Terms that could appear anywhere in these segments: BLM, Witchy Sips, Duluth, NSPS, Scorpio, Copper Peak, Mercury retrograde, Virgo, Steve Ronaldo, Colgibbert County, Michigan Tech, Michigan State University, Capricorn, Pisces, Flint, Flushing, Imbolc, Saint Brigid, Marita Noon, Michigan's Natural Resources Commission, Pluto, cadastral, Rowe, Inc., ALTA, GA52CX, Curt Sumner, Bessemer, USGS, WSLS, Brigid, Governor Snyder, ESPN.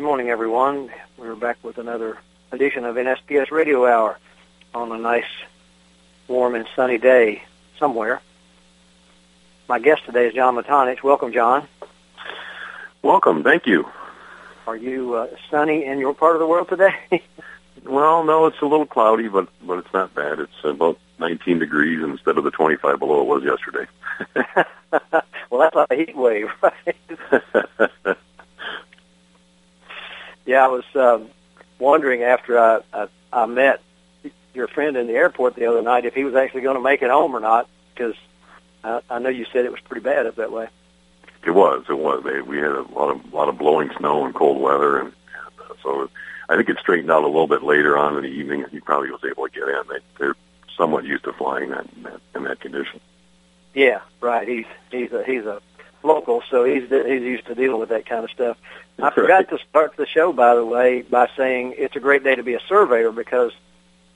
Good morning, everyone. We're back with another edition of NSPS Radio Hour on a nice, warm, and sunny day somewhere. My guest today is John Matonich. Welcome, John. Welcome. Thank you. Are you sunny in your part of the world today? Well, no, it's a little cloudy, but it's not bad. It's about 19 degrees instead of the 25 below it was yesterday. Well, that's like a heat wave, right? Yeah, I was wondering after I met your friend in the airport the other night if he was actually going to make it home or not, because I know you said it was pretty bad up that way. It was. We had a lot of blowing snow and cold weather, and so I think it straightened out a little bit later on in the evening, and he probably was able to get in. They're somewhat used to flying in that condition. Yeah, right. He's a local, so he's used to dealing with that kind of stuff. I forgot to start the show, by the way, by saying it's a great day to be a surveyor, because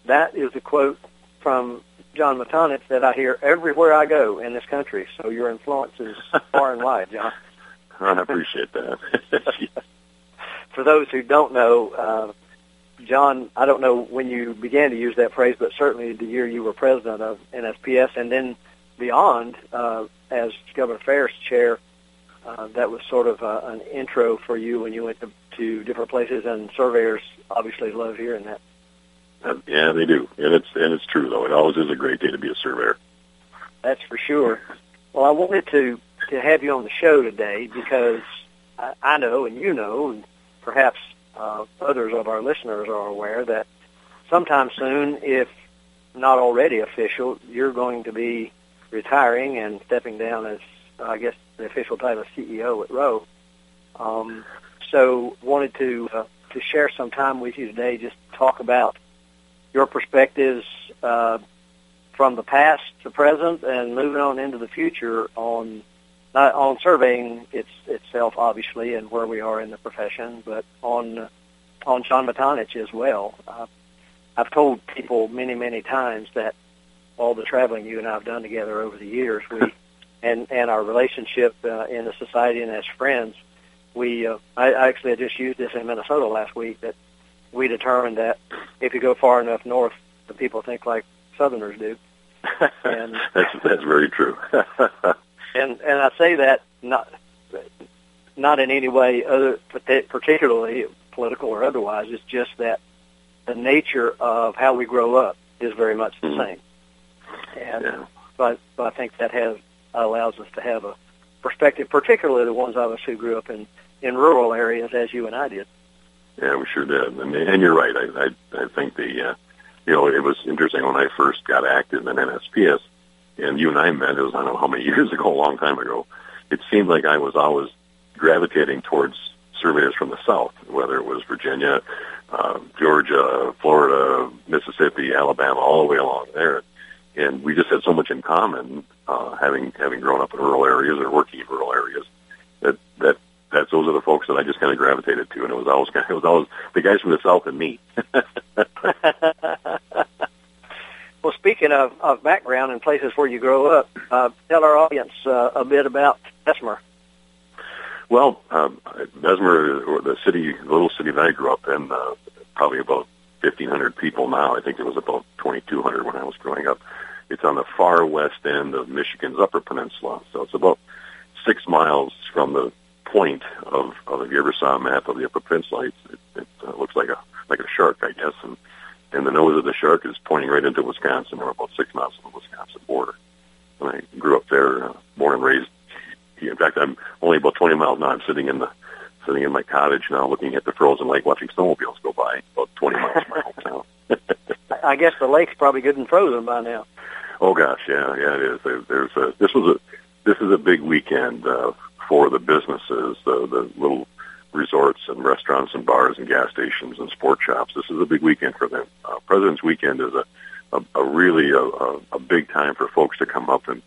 that is the quote from John Matonich that I hear everywhere I go in this country. So your influence is far and wide, John. I appreciate that. For those who don't know, John, I don't know when you began to use that phrase, but certainly the year you were president of NSPS, and then beyond as Government Affairs Chair, that was sort of an intro for you when you went to different places, and surveyors obviously love hearing that. Yeah, they do, and it's true, though. It always is a great day to be a surveyor. That's for sure. Well, I wanted to have you on the show today because I know, and you know, and perhaps others of our listeners are aware that sometime soon, if not already official, you're going to be retiring and stepping down as, I guess, the official title of CEO at Rowe. So wanted to share some time with you today, just talk about your perspectives from the past to present and moving on into the future on surveying itself, obviously, and where we are in the profession, but on John Matonich as well. I've told people many, many times that all the traveling you and I have done together over the years, and our relationship in the society and as friends, I actually just used this in Minnesota last week, that we determined that if you go far enough north, the people think like Southerners do. And that's very true. and I say that not in any way other, particularly political or otherwise. It's just that the nature of how we grow up is very much the same. And yeah. But I think that allows us to have a perspective, particularly the ones of us who grew up in rural areas, as you and I did. Yeah, we sure did. And you're right. I think it was interesting when I first got active in NSPS, and you and I met, it was, I don't know how many years ago, a long time ago, it seemed like I was always gravitating towards surveyors from the South, whether it was Virginia, Georgia, Florida, Mississippi, Alabama, all the way along there. And we just had so much in common, having grown up in rural areas or working in rural areas, that those are the folks that I just kind of gravitated to, and it was always the guys from the South and me. Well, speaking of background and places where you grow up, tell our audience a bit about Bessemer. Well, Bessemer, or the little city that I grew up in, probably about 1,500 people now. I think it was about 2,200 when I was growing up. It's on the far west end of Michigan's Upper Peninsula, so it's about 6 miles from the point of if you ever saw a map of the Upper Peninsula, it looks like a shark, I guess, and the nose of the shark is pointing right into Wisconsin. We're about 6 miles from the Wisconsin border. And I grew up there, born and raised. In fact, I'm only about 20 miles now. I'm sitting in my cottage now, looking at the frozen lake, watching snowmobiles go by, about 20 miles from my hometown. I guess the lake's probably good and frozen by now. Oh gosh, yeah, it is. This is a big weekend for the businesses, the little resorts and restaurants and bars and gas stations and sport shops. This is a big weekend for them. President's Weekend is a really big time for folks to come up and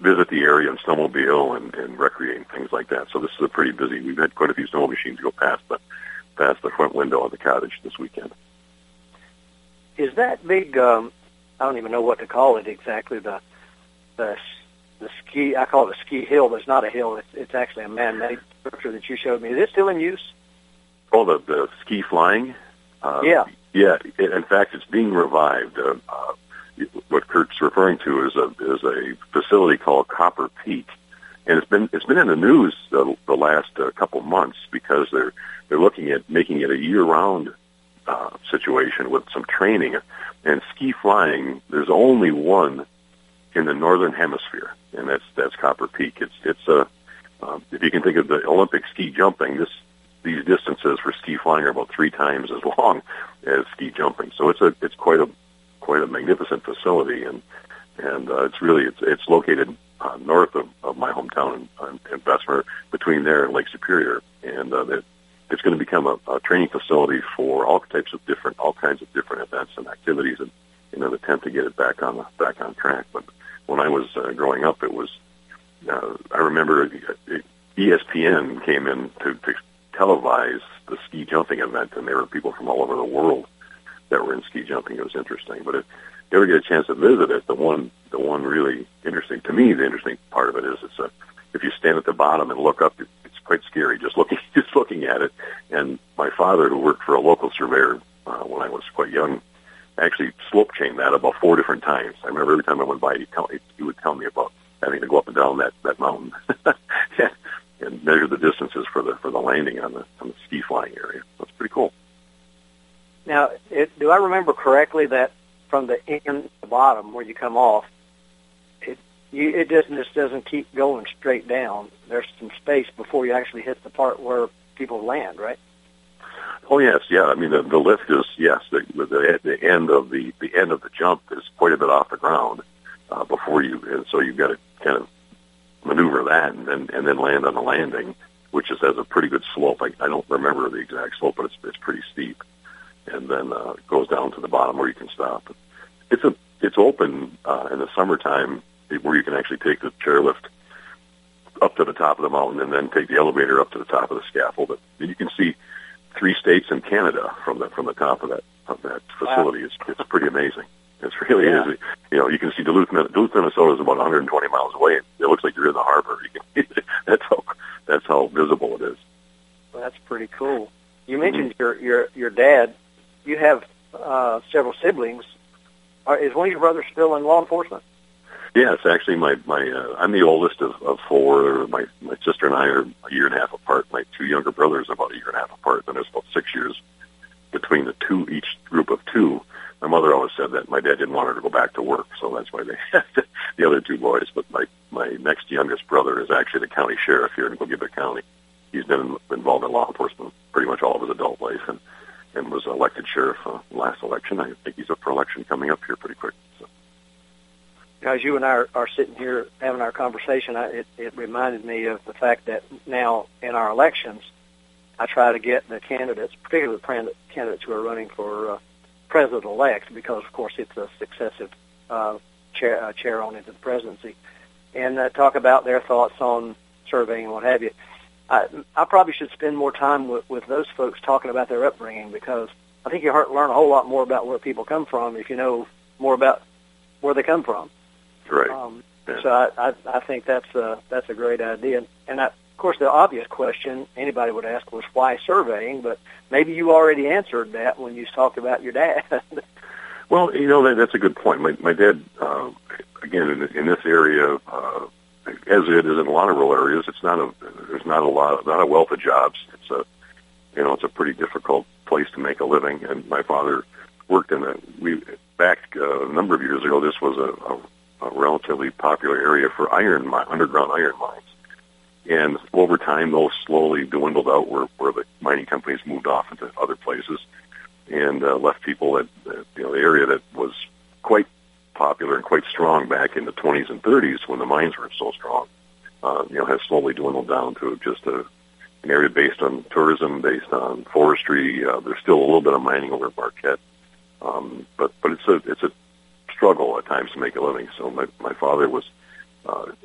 visit the area and snowmobile and recreate and things like that. So this is a pretty busy. We've had quite a few snow machines go past the front window of the cottage this weekend. Is that big? I don't even know what to call it exactly. The the ski, I call it a ski hill, but it's not a hill. It's actually a man-made structure that you showed me. Is it still in use? Oh, the ski flying? Yeah. Yeah. In fact, it's being revived. What Kurt's referring to is a facility called Copper Peak, and it's been in the news the last couple months because they're looking at making it a year-round situation with some training. And ski flying, there's only one in the northern hemisphere, and that's Copper Peak. It's if you can think of the Olympic ski jumping, these distances for ski flying are about 3 times as long as ski jumping. So it's quite a magnificent facility, and it's located north of my hometown in Bessemer, between there and Lake Superior, and it's going to become a training facility for all kinds of different events and activities, and an attempt to get it back on track. But when I was growing up, it was I remember ESPN came in to televise the ski jumping event, and there were people from all over the world that were in ski jumping. It was interesting. But if you ever get a chance to visit it, the one really interesting to me, the interesting part of it is if you stand at the bottom and look up, it's quite scary just looking at it. And my father, who worked for a local surveyor when I was quite young, actually slope chained that about 4 different times. I remember every time I went by, he would tell me about having to go up and down that mountain and measure the distances for the landing on the ski flying area. That's pretty cool. Now, do I remember correctly that from the end to the bottom where you come off, it just doesn't keep going straight down? There's some space before you actually hit the part where people land, right? Oh yes, yeah. I mean, the lift is the end of the end of the jump is quite a bit off the ground before you, and so you've got to kind of maneuver that and then land on the landing, which has a pretty good slope. I don't remember the exact slope, but it's pretty steep, and then it goes down to the bottom where you can stop. It's open in the summertime where you can actually take the chairlift up to the top of the mountain and then take the elevator up to the top of the scaffold, and you can see 3 states in Canada from the top of that facility. Wow. It's pretty amazing. It really is. You know, you can see Duluth, Minnesota is about 120 miles away. It looks like you're in the harbor. That's how visible it is. Well, that's pretty cool. You mentioned your dad. You have several siblings. Is one of your brothers still in law enforcement? Yes, actually, my I'm the oldest of 4. My sister and I are a year and a half apart. My 2 younger brothers are about a year and a half apart, and there's about 6 years between the 2, each group of 2. My mother always said that my dad didn't want her to go back to work, so that's why they had the other 2 boys. But my next youngest brother is actually the county sheriff here in Colgibbert County. He's been involved in law enforcement pretty much all of his adult life, and was elected sheriff last election. I think he's up for election coming up here pretty quick. So. As you and I are sitting here having our conversation, it reminded me of the fact that now in our elections, I try to get the candidates, particularly the candidates who are running for president-elect, because, of course, it's a successive chair on into the presidency, and talk about their thoughts on surveying and what have you. I probably should spend more time with those folks talking about their upbringing, because I think you learn a whole lot more about where people come from if you know more about where they come from. Right. Yeah. So I think that's a great idea. And I, of course, the obvious question anybody would ask was why surveying, but maybe you already answered that when you talked about your dad. Well, you know, that's a good point. My dad, again, in this area, as it is in a lot of rural areas, there's not a wealth of jobs. It's a pretty difficult place to make a living. And my father worked back a number of years ago. This was a relatively popular area for underground iron mines. And over time, those slowly dwindled out where the mining companies moved off into other places and left people at the area that was quite popular and quite strong back in the 20s and 30s when the mines were so strong, has slowly dwindled down to just an area based on tourism, based on forestry. There's still a little bit of mining over at Marquette, but it's a struggle at times to make a living. So my father was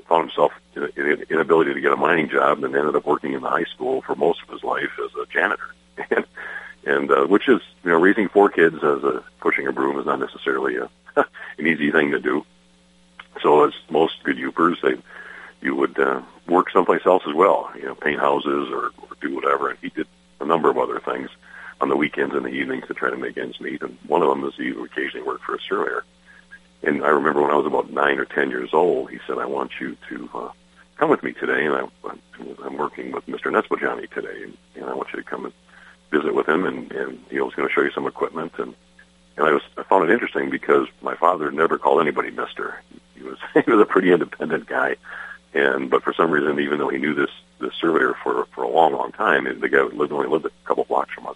found himself in inability to get a mining job, and ended up working in the high school for most of his life as a janitor, and which is, raising 4 kids pushing a broom is not necessarily an easy thing to do. So as most good youpers, you would work someplace else as well, you know, paint houses or do whatever. And he did a number of other things on the weekends and the evenings to try to make ends meet. And one of them is he would occasionally work for a surveyor. And I remember when I was about 9 or 10 years old, he said, "I want you to come with me today, and I'm working with Mr. Nespojani today, and I want you to come and visit with him, and he was going to show you some equipment." And I found it interesting because my father never called anybody Mister. He was a pretty independent guy, but for some reason, even though he knew this surveyor for a long, long time, and the guy only lived a couple blocks from us,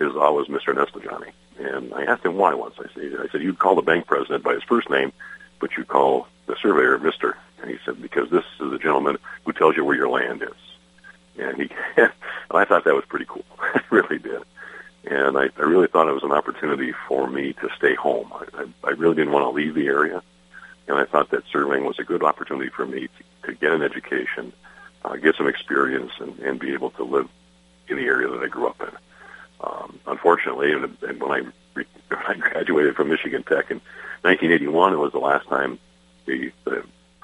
it was always Mr. Nespojani. And I asked him why once. I said, "You'd call the bank president by his first name, but you call the surveyor Mr." And he said, "Because this is a gentleman who tells you where your land is." And I thought that was pretty cool. I really did. And I really thought it was an opportunity for me to stay home. I really didn't want to leave the area. And I thought that surveying was a good opportunity for me to get an education, get some experience, and be able to live in the area that I grew up in. Unfortunately, and when I graduated from Michigan Tech in 1981, it was the last time the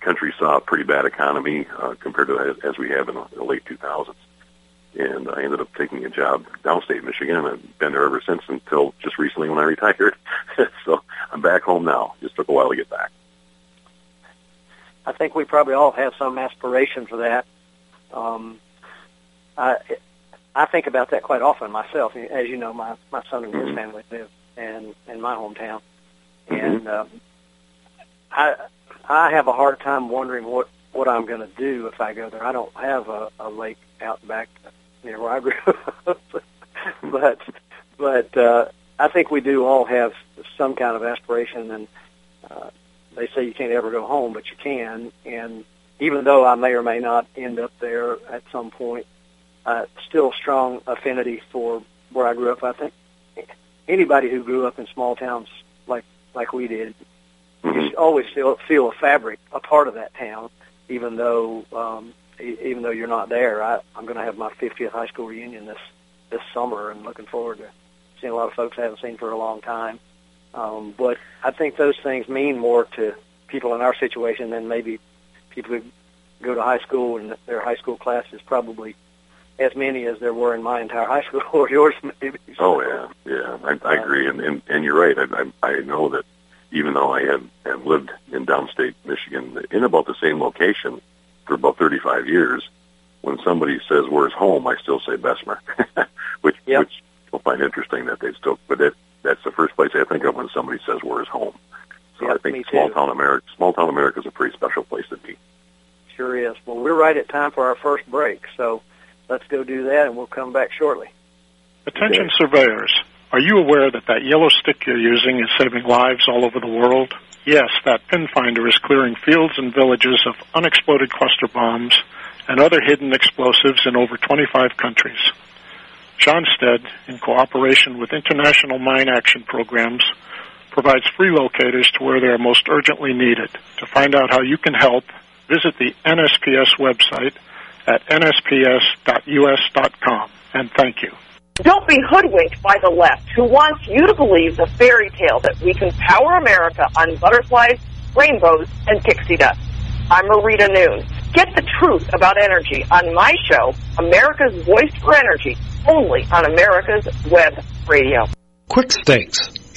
country saw a pretty bad economy compared to as we have in the late 2000s. And I ended up taking a job downstate Michigan, and I've been there ever since until just recently when I retired. So I'm back home now. Just took a while to get back. I think we probably all have some aspiration for that. I think about that quite often myself. As you know, my son and his mm-hmm. family live in my hometown, mm-hmm. and I have a hard time wondering what I'm going to do if I go there. I don't have a lake out back near where I grew up, but I think we do all have some kind of aspiration. And they say you can't ever go home, but you can. And even though I may or may not end up there at some point, still strong affinity for where I grew up. I think anybody who grew up in small towns like we did, you always feel a fabric, a part of that town, even though you're not there. I'm going to have my 50th high school reunion this summer, and looking forward to seeing a lot of folks I haven't seen for a long time. But I think those things mean more to people in our situation than maybe people who go to high school, and their high school class is probably as many as there were in my entire high school or yours maybe. So, yeah. I agree, and you're right. I know that even though I have lived in downstate Michigan in about the same location for about 35 years, when somebody says, "Where's home?" I still say Bessemer, which you'll find interesting that they still, but that's the first place I think of when somebody says, "Where's home?" So I think small town America is a pretty special place to be. Sure is. Well, we're right at time for our first break, so let's go do that, and we'll come back shortly. Attention, okay. Surveyors. Are you aware that yellow stick you're using is saving lives all over the world? Yes, that pin finder is clearing fields and villages of unexploded cluster bombs and other hidden explosives in over 25 countries. Johnstead, in cooperation with international mine action programs, provides free locators to where they are most urgently needed. To find out how you can help, visit the NSPS website at nsps.us.com, and thank you. Don't be hoodwinked by the left, who wants you to believe the fairy tale that we can power America on butterflies, rainbows, and pixie dust. I'm Marita Noon. Get the truth about energy on my show, America's Voice for Energy, only on America's Web Radio. Quick Stakes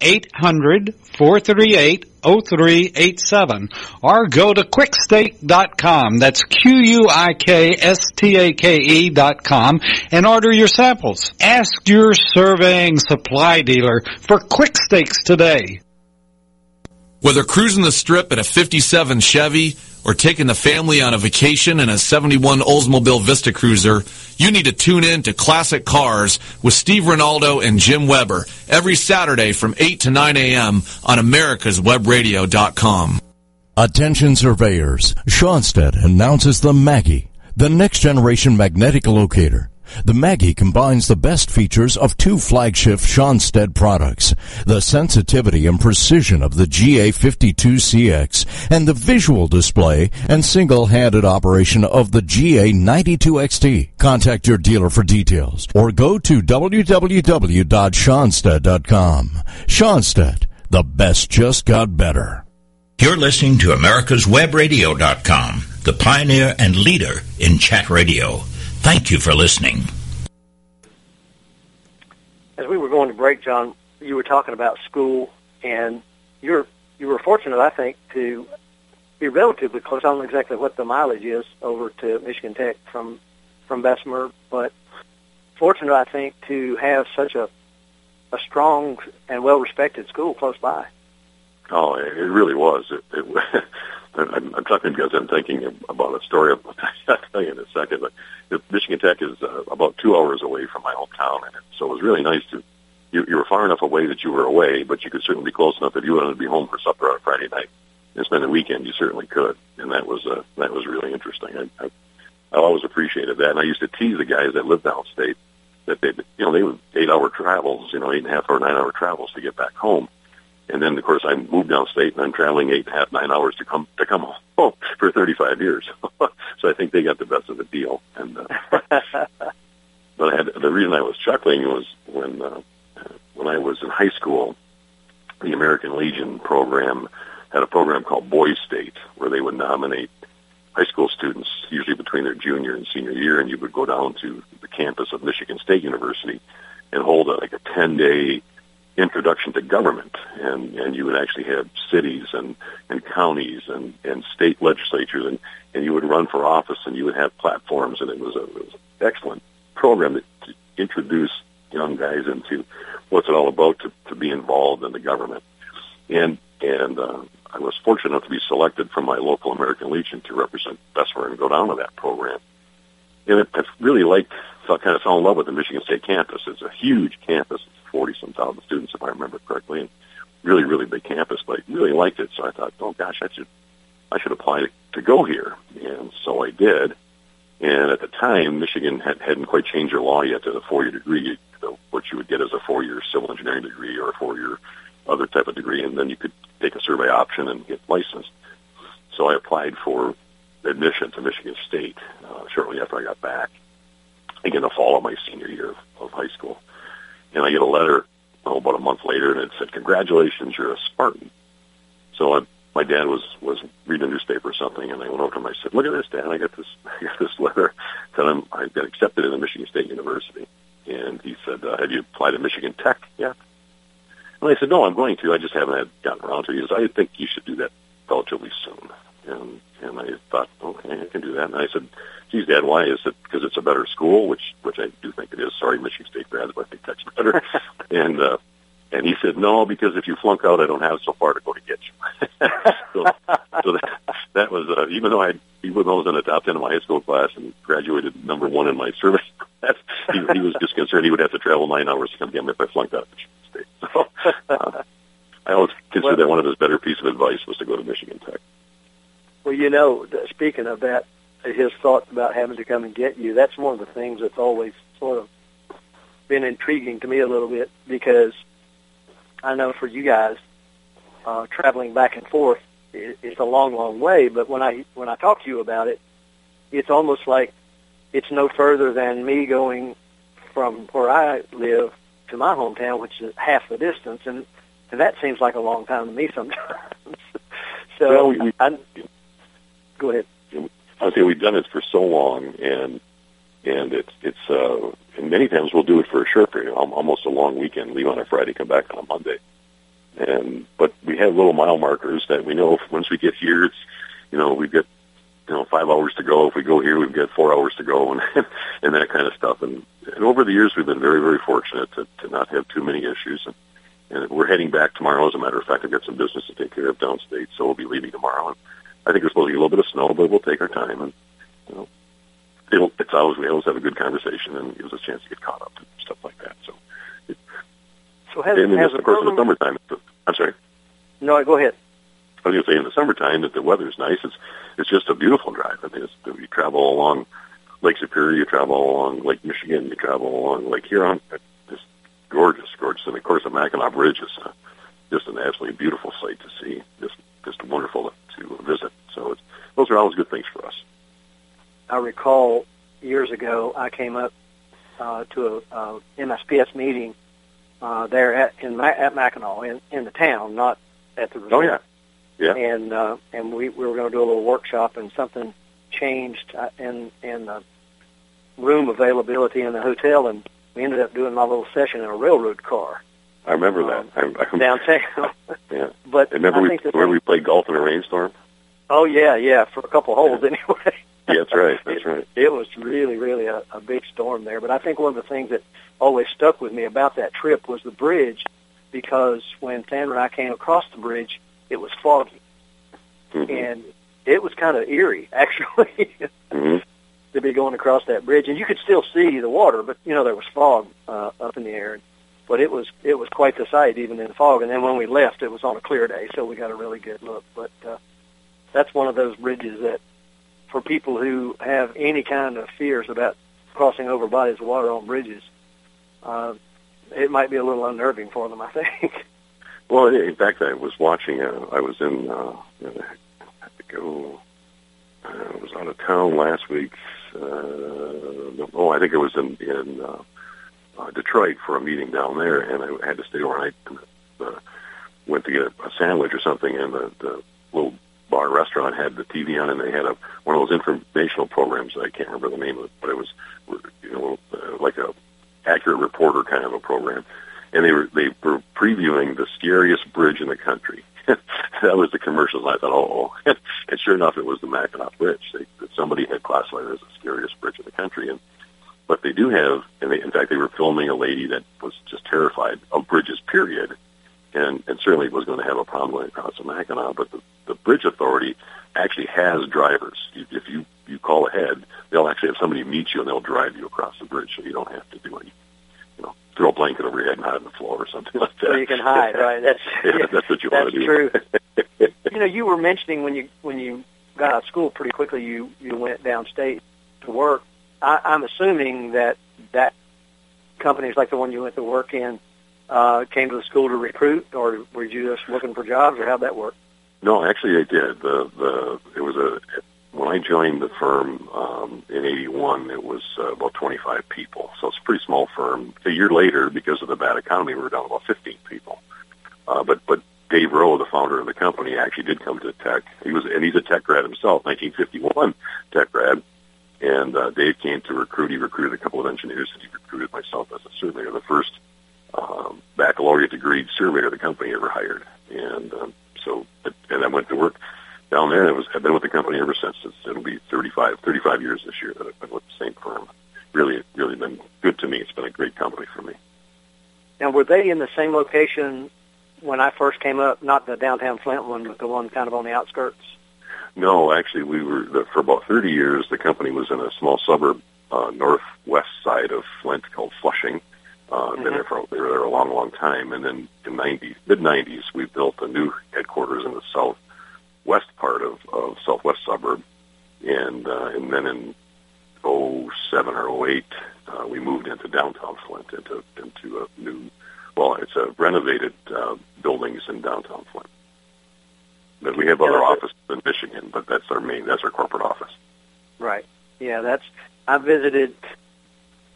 800-438-0387, or go to quickstake.com, that's QUIKSTAKE.com, and order your samples. Ask your surveying supply dealer for Quick Stakes today. Whether cruising the strip in a 57 Chevy or taking the family on a vacation in a 71 Oldsmobile Vista Cruiser, you need to tune in to Classic Cars with Steve Ronaldo and Jim Weber every Saturday from 8 to 9 a.m. on americaswebradio.com. Attention surveyors, Schonstedt announces the Maggie, the next generation magnetic locator. The Maggie combines the best features of two flagship Schonstedt products, the sensitivity and precision of the GA52CX, and the visual display and single-handed operation of the GA92XT. Contact your dealer for details or go to www.schonstedt.com. Schonstedt, the best just got better. You're listening to americaswebradio.com, the pioneer and leader in chat radio. Thank you for listening. As we were going to break, John, you were talking about school, and you were fortunate, I think, to be relatively close. I don't know exactly what the mileage is over to Michigan Tech from Bessemer, but fortunate, I think, to have such a strong and well-respected school close by. Oh, it really was. I'm talking because I'm thinking about a story I'll tell you in a second. But Michigan Tech is about 2 hours away from my hometown, and so it was really nice to. You were far enough away that you were away, but you could certainly be close enough that you wanted to be home for supper on a Friday night and spend the weekend. You certainly could, and that was really interesting. I always appreciated that, and I used to tease the guys that lived downstate that they would 8 hour travels, 8.5 or 9 hour travels to get back home. And then, of course, I moved downstate, and I'm traveling 8.5, 9 hours to come home for 35 years. So I think they got the best of the deal. And but I had the reason I was chuckling was when I was in high school, the American Legion program had a program called Boys State, where they would nominate high school students, usually between their junior and senior year, and you would go down to the campus of Michigan State University and hold a 10-day introduction to government, and you would actually have cities and counties and state legislatures, and you would run for office, and you would have platforms, and it was an excellent program to introduce young guys into what's it all about to be involved in the government. And I was fortunate enough to be selected from my local American Legion to represent Bessemer and go down to that program. And I really fell in love with the Michigan State campus. It's a huge campus, 40-some thousand students, if I remember correctly, and really, really big campus, but I really liked it, so I thought, oh, gosh, I should apply to go here, and so I did, and at the time, Michigan hadn't quite changed their law yet to the four-year degree, what you would get as a four-year civil engineering degree or a four-year other type of degree, and then you could take a survey option and get licensed. So I applied for admission to Michigan State shortly after I got back, in the fall of my senior year of high school. And I get a letter about a month later, and it said, "Congratulations, you're a Spartan." So my dad was reading a newspaper or something, and I went over to him. I said, "Look at this, Dad! I got this letter that I've got accepted into Michigan State University." And he said, "Have you applied to Michigan Tech yet?" And I said, "No, I'm going to. I just haven't gotten around to it." He says, "I think you should do that relatively soon." And I thought, okay, I can do that. And I said, geez, Dad, why? Is it because it's a better school, which I do think it is. Sorry, Michigan State grads, but I think Tech's better. And he said, no, because if you flunk out, I don't have so far to go to get you. so that was even though I was in the top 10 of my high school class and graduated number one in my survey class, he was just concerned he would have to travel 9 hours to come get me if I flunked out of Michigan State. So I always considered that one of his better piece of advice was to go to Michigan Tech. Well, speaking of that, his thoughts about having to come and get you, that's one of the things that's always sort of been intriguing to me a little bit, because I know for you guys, traveling back and forth, it's a long, long way, but when I talk to you about it, it's almost like it's no further than me going from where I live to my hometown, which is half the distance, and that seems like a long time to me sometimes. So well, go ahead. I say we've done it for so long, and it's and many times we'll do it for a short period, almost a long weekend, leave on a Friday, come back on a Monday, but we have little mile markers that we know once we get here, it's we've got 5 hours to go. If we go here, we've got 4 hours to go, and that kind of stuff. And over the years, we've been very, very fortunate to not have too many issues. And we're heading back tomorrow. As a matter of fact, I've got some business to take care of downstate, so we'll be leaving tomorrow. And I think there's supposed to be a little bit of snow, but we'll take our time. And we always have a good conversation, and it gives us a chance to get caught up and stuff like that. So in the summertime, I'm sorry. No, go ahead. I was going to say in the summertime that the weather's nice. It's just a beautiful drive. I mean, we travel along Lake Superior, you travel along Lake Michigan, you travel along Lake Huron. It's gorgeous, gorgeous. And, of course, the Mackinac Bridge is just an absolutely beautiful sight to see, just wonderful to visit. So it's, those are always good things for us. I recall years ago I came up to a NSPS meeting there at Mackinac in the town, not at the resort. Oh, yeah. Yeah. And we were going to do a little workshop, and something changed in the room availability in the hotel, and we ended up doing my little session in a railroad car. I remember that. I downtown. Yeah. But remember we played golf in a rainstorm? Oh, yeah, for a couple holes anyway. Yeah, that's right, It was really a big storm there. But I think one of the things that always stuck with me about that trip was the bridge, because when Sandra and I came across the bridge, it was foggy, mm-hmm. and it was kind of eerie, actually, mm-hmm. to be going across that bridge. And you could still see the water, but, you know, there was fog up in the air. But it was quite the sight, even in the fog. And then when we left, it was on a clear day, so we got a really good look. But that's one of those bridges that, for people who have any kind of fears about crossing over bodies of water on bridges, it might be a little unnerving for them, I think. Well, in fact, I was watching. I was in. I was out of town last week. I think it was in Detroit for a meeting down there, and I had to stay overnight. And, went to get a sandwich or something, and the little bar restaurant had the TV on, and they had one of those informational programs. I can't remember the name of it, but it was, you know, like a accurate reporter kind of a program. And they were previewing the scariest bridge in the country. That was the commercials. I thought, oh. And sure enough, it was the Mackinac Bridge that somebody had classified as the scariest bridge in the country. But they do have, in fact, they were filming a lady that was just terrified of bridges, period, and certainly was going to have a problem going across the Mackinac. But the bridge authority actually has drivers. If you call ahead, they'll actually have somebody meet you, and they'll drive you across the bridge, so you don't have to do anything. Throw a blanket over your head and hide on the floor or something like that. So you can hide, right? That's what you want to do. That's true. You know, you were mentioning when you got out of school pretty quickly, you went downstate to work. I'm assuming that companies like the one you went to work in came to the school to recruit, or were you just looking for jobs, or how'd that work? No, actually, they did. When I joined the firm in 81, it was about 25 people, so it's a pretty small firm. A year later, because of the bad economy, we were down to about 15 people. But Dave Rowe, the founder of the company, actually did come to Tech. He's a Tech grad himself, 1951 Tech grad. And Dave came to recruit. He recruited a couple of engineers, and he recruited myself as a surveyor, the first baccalaureate degree surveyor the company ever hired. And so I went to work down there, and I've been with the company ever since. It'll be 35 years this year that I've been with the same firm. Really been good to me. It's been a great company for me. Now, were they in the same location when I first came up? Not the downtown Flint one, but the one kind of on the outskirts? No, actually, we were, for about 30 years, the company was in a small suburb northwest side of Flint called Flushing. Mm-hmm. They were there a long, long time. And then in mid-'90s, we built a new headquarters in the southwest part of southwest suburb, and then in 07 or 08 we moved into downtown Flint, into a new, well, it's a renovated buildings in downtown Flint. But we have other offices in Michigan, but that's our corporate office. Right. Yeah, I visited.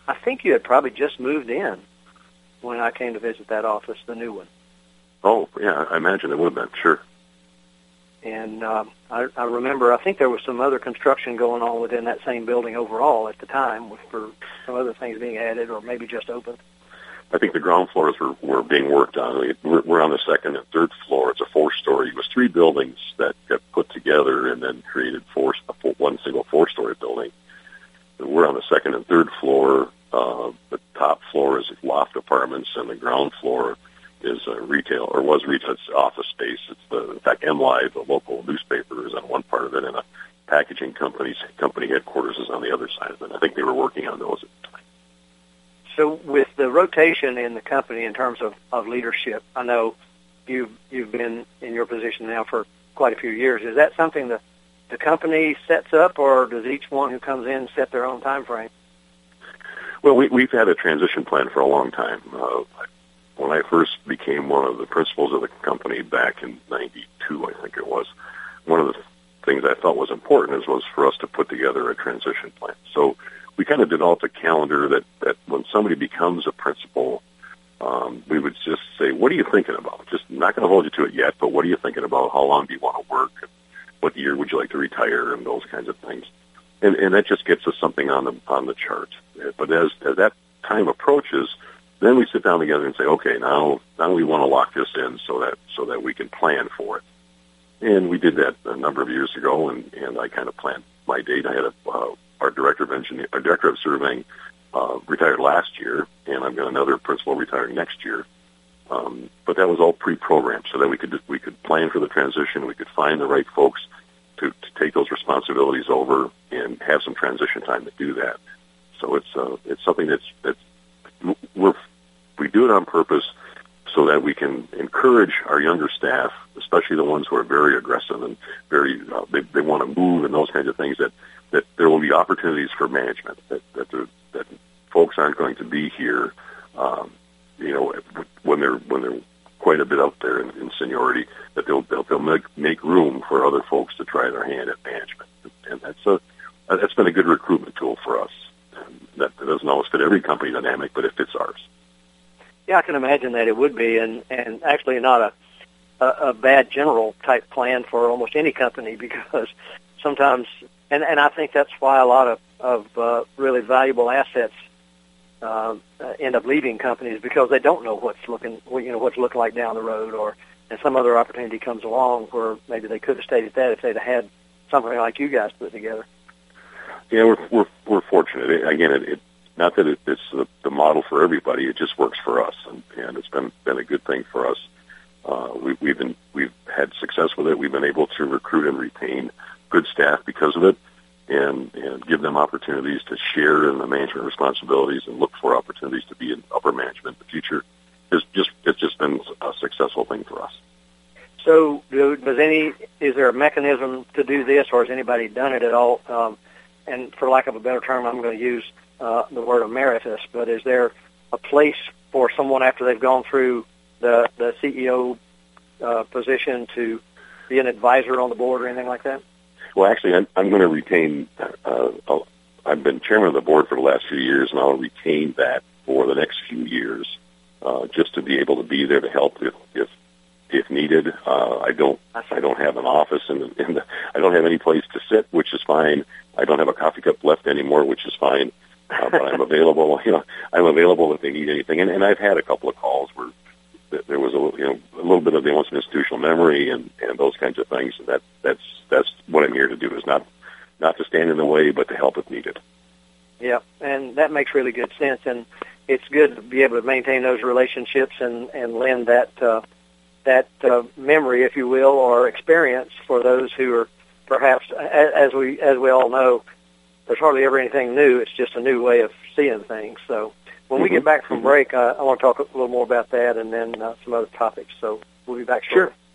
I think you had probably just moved in when I came to visit that office, the new one. Oh yeah, I imagine it would have been, sure. And I remember, I think there was some other construction going on within that same building overall at the time, for some other things being added or maybe just opened. I think the ground floors were being worked on. We're on the second and third floor. It's a four-story. It was three buildings that got put together and then created one single four-story building. We're on the second and third floor. The top floor is loft apartments, and the ground floor is retail, or was retail, it's office space. It's in fact, MLive, the local newspaper, is on one part of it, and a packaging company headquarters is on the other side of it. I think they were working on those at the time. So with the rotation in the company in terms of leadership, I know you've been in your position now for quite a few years. Is that something the the company sets up, or does each one who comes in set their own time frame? Well, we've had a transition plan for a long time. When I first became one of the principals of the company back in 92, I think it was, one of the things I thought was important was for us to put together a transition plan. So we kind of developed a calendar that when somebody becomes a principal, we would just say, what are you thinking about? Just not going to hold you to it yet, but what are you thinking about? How long do you want to work? What year would you like to retire? And those kinds of things. And that just gets us something on the chart. But as that time approaches, then we sit down together and say, okay, now we want to lock this in so that we can plan for it. And we did that a number of years ago, and I kind of planned my date. I had our director of engineering, our director of surveying, retired last year, and I've got another principal retiring next year. But that was all pre-programmed so that we could plan for the transition. We could find the right folks to take those responsibilities over and have some transition time to do that. So it's something that's we do it on purpose so that we can encourage our younger staff, especially the ones who are very aggressive and very they want to move and those kinds of things, that there will be opportunities for management, that folks aren't going to be here, when they're quite a bit up there in seniority, that they'll make room for other folks to try their hand at management, and that's been a good recruitment tool for us. And that doesn't always fit every company dynamic, but it fits ours. Yeah, I can imagine that it would be, and actually not a bad general type plan for almost any company, because sometimes, and I think that's why a lot of really valuable assets end up leaving companies, because they don't know what's looking like down the road, or some other opportunity comes along where maybe they could have stayed at that if they'd had something like you guys put together. Yeah, we're fortunate. It's not that it's the model for everybody. It just works for us, and it's been a good thing for us. We've had success with it. We've been able to recruit and retain good staff because of it. And give them opportunities to share in the management responsibilities and look for opportunities to be in upper management in the future. It's just been a successful thing for us. So is there a mechanism to do this, or has anybody done it at all? And for lack of a better term, I'm going to use the word emeritus, but is there a place for someone after they've gone through the CEO position to be an advisor on the board or anything like that? Well, actually, I'm going to retain. I've been chairman of the board for the last few years, and I'll retain that for the next few years, just to be able to be there to help if needed. I don't have an office, and I don't have any place to sit, which is fine. I don't have a coffee cup left anymore, which is fine. But I'm available. I'm available if they need anything. And I've had a couple of calls where there was a little bit of the institutional memory and those kinds of things. And that's what I'm here to do, is not to stand in the way, but to help if needed. Yeah, and that makes really good sense. And it's good to be able to maintain those relationships and lend that memory, if you will, or experience for those who are perhaps, as we all know, there's hardly ever anything new. It's just a new way of seeing things. So when we get back from break, I want to talk a little more about that and then some other topics. So we'll be back shortly. Sure.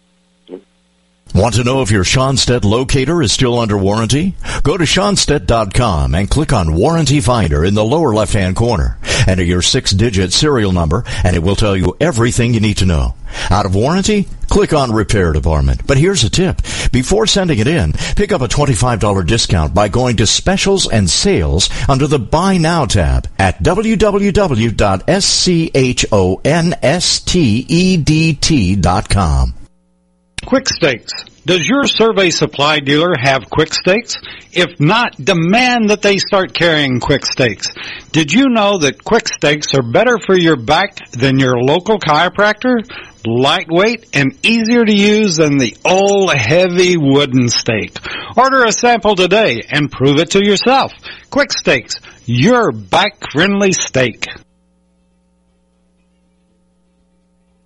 Want to know if your Schonstedt locator is still under warranty? Go to Schonstedt.com and click on Warranty Finder in the lower left-hand corner. Enter your 6-digit serial number, and it will tell you everything you need to know. Out of warranty? Click on Repair Department. But here's a tip. Before sending it in, pick up a $25 discount by going to Specials and Sales under the Buy Now tab at www.schonstedt.com. Quick stakes. Does your survey supply dealer have quick stakes? If not, demand that they start carrying quick stakes. Did you know that quick stakes are better for your back than your local chiropractor? Lightweight and easier to use than the old heavy wooden stake. Order a sample today and prove it to yourself. Quick stakes, your back-friendly stake.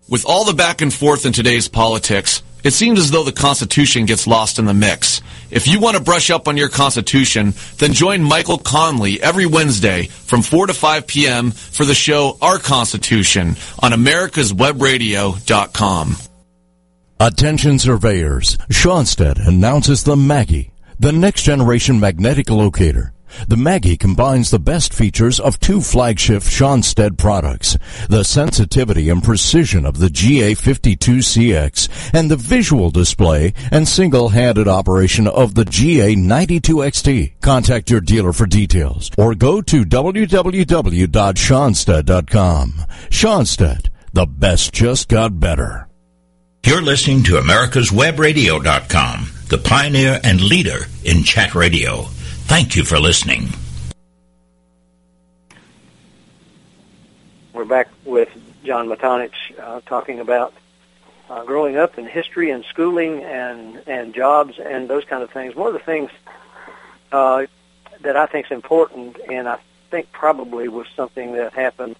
With all the back and forth in today's politics, it seems as though the Constitution gets lost in the mix. If you want to brush up on your Constitution, then join Michael Conley every Wednesday from 4 to 5 p.m. for the show Our Constitution on americaswebradio.com. Attention surveyors, Schonstedt announces the Maggie, The next-generation magnetic locator. The Maggie combines the best features of two flagship Schonstedt products, the sensitivity and precision of the GA52CX and the visual display and single-handed operation of the GA92XT. Contact your dealer for details or go to www.schonstedt.com. Schonstedt, the best just got better. You're listening to americaswebradio.com, the pioneer and leader in chat radio. Thank you for listening. We're back with John Matonich talking about growing up in history and schooling and jobs and those kind of things. One of the things that I think is important, and I think probably was something that happened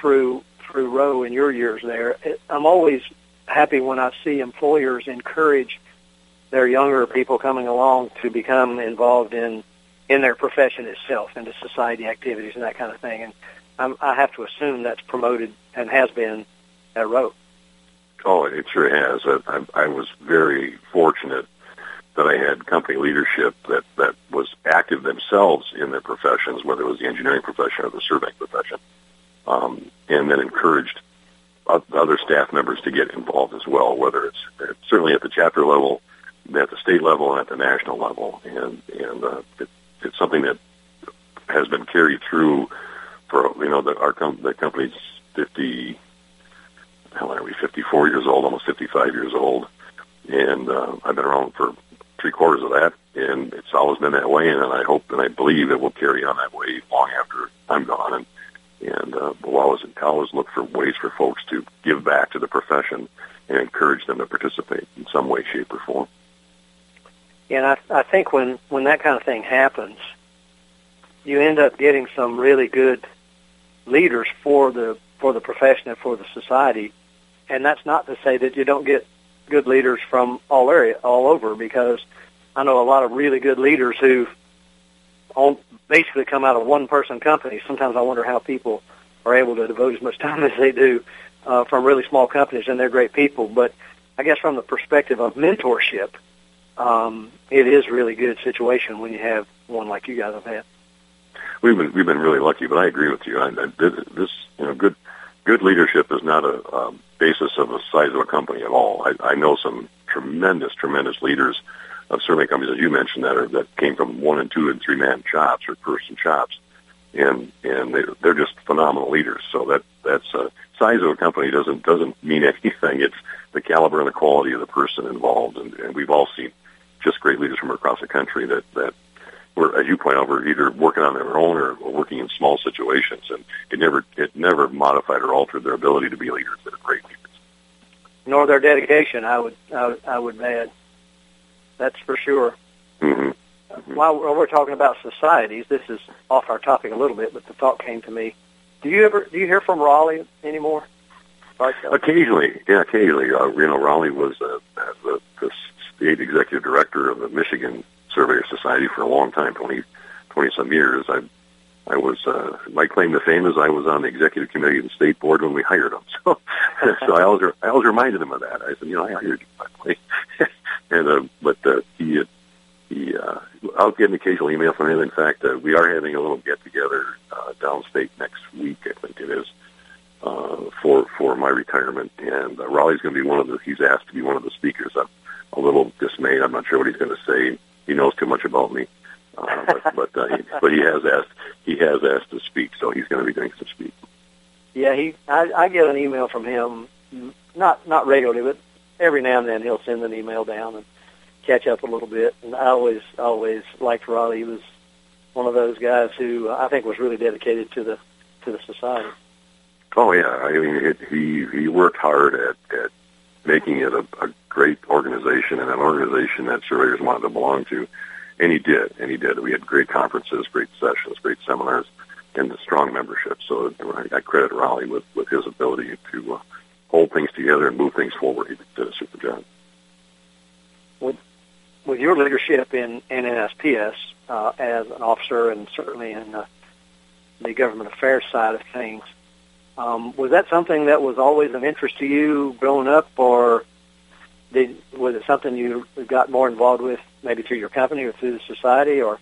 through Rowe in your years there, I'm always happy when I see employers encourage their younger people coming along to become involved in their profession itself, into society activities and that kind of thing. And I have to assume that's promoted and has been at Rowe. Oh, it sure has. I was very fortunate that I had company leadership that was active themselves in their professions, whether it was the engineering profession or the surveying profession, and then encouraged other staff members to get involved as well, whether it's certainly at the chapter level, at the state level, and at the national level, and it's something that has been carried through for the company's 54 years old, almost 55 years old, and I've been around for three quarters of that, and it's always been that way, and I hope and I believe it will carry on that way long after I'm gone, and we'll always look for ways for folks to give back to the profession and encourage them to participate in some way, shape, or form. And I think when that kind of thing happens, you end up getting some really good leaders for the profession and for the society. And that's not to say that you don't get good leaders from all over, because I know a lot of really good leaders who basically come out of one-person companies. Sometimes I wonder how people are able to devote as much time as they do from really small companies, and they're great people. But I guess from the perspective of mentorship, it is a really good situation when you have one like you guys have had. We've been really lucky, but I agree with you. Good leadership is not a basis of the size of a company at all. I know some tremendous leaders of survey companies, as you mentioned, that came from 1-, 2-, and 3 man shops or person shops, and they're just phenomenal leaders. So that's size of a company doesn't mean anything. It's the caliber and the quality of the person involved, and we've all seen just great leaders from across the country that were, as you point out, were either working on their own or working in small situations, and it never modified or altered their ability to be leaders that are great leaders. Nor their dedication, I would add. That's for sure. Mm-hmm. Mm-hmm. While we're talking about societies, this is off our topic a little bit, but the thought came to me. Do you hear from Raleigh anymore? Occasionally. Raleigh was the state executive director of the Michigan Surveyor Society for a long time, 20-some years. I was my claim to fame is I was on the executive committee of the state board when we hired him. So, so I always reminded him of that. I said, I hired you, by the way. But he I'll get an occasional email from him. In fact, we are having a little get-together downstate next week, I think it is, for my retirement. And Raleigh's going to be he's asked to be one of the speakers. I'm a little dismayed. I'm not sure what he's going to say. He knows too much about me. But he has asked to speak, so he's going to be doing some speaking. Yeah, I get an email from him, not regularly, but every now and then he'll send an email down and catch up a little bit. And I always liked Raleigh. He was one of those guys who I think was really dedicated to the society. Oh yeah, he worked hard at making it a great organization, and an organization that surveyors wanted to belong to. And he did. We had great conferences, great sessions, great seminars, and a strong membership. So I credit Raleigh with his ability to hold things together and move things forward. He did a super job. With your leadership in NSPS as an officer, and certainly in the government affairs side of things, was that something that was always of interest to you growing up, or was it something you got more involved with, maybe through your company or through the society, or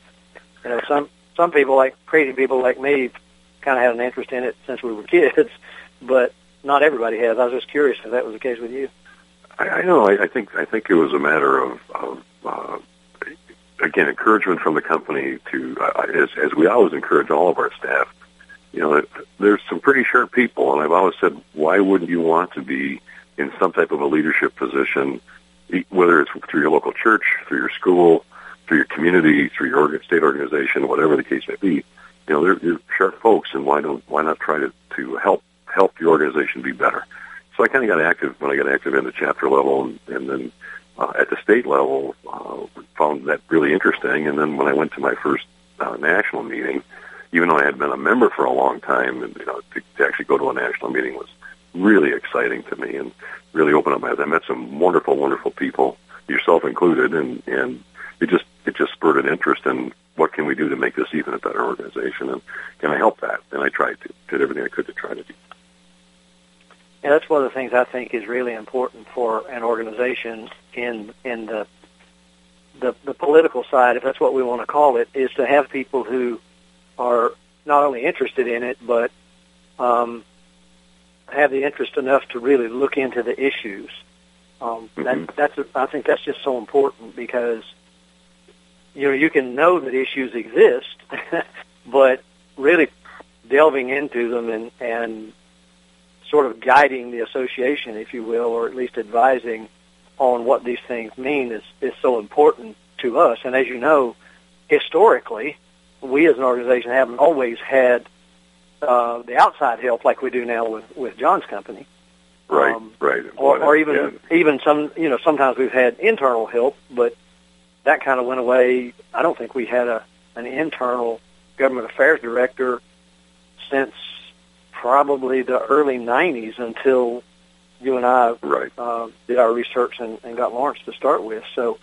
you know, some people, like crazy people like me, kind of had an interest in it since we were kids, but not everybody has. I was just curious if that was the case with you. I know. I think it was a matter of again, encouragement from the company to, as we always encourage all of our staff. You know, there's some pretty sharp people, and I've always said, why wouldn't you want to be in some type of a leadership position, whether it's through your local church, through your school, through your community, through your state organization, whatever the case may be? You know, they're sharp folks, and why not try to help the organization be better? So I kind of got active when I got active in the chapter level, and then at the state level, found that really interesting. And then when I went to my first national meeting, even though I had been a member for a long time, and you know, to actually go to a national meeting was really exciting to me and really opened up my eyes. I met some wonderful, wonderful people, yourself included, and it just spurred an interest in what can we do to make this even a better organization, and can I help that? And I tried to, did everything I could to try to do. Yeah, that's one of the things I think is really important for an organization in the political side, if that's what we want to call it, is to have people who are not only interested in it, but have the interest enough to really look into the issues. I think that's just so important, because you know, you can know that issues exist, but really delving into them and sort of guiding the association, if you will, or at least advising on what these things mean is so important to us. And as you know, historically, we as an organization haven't always had the outside help like we do now with John's company. Right. Or even some, you know, sometimes we've had internal help, but that kind of went away. I don't think we had an internal government affairs director since probably the early 90s, until you and I did our research and got Lawrence to start with. So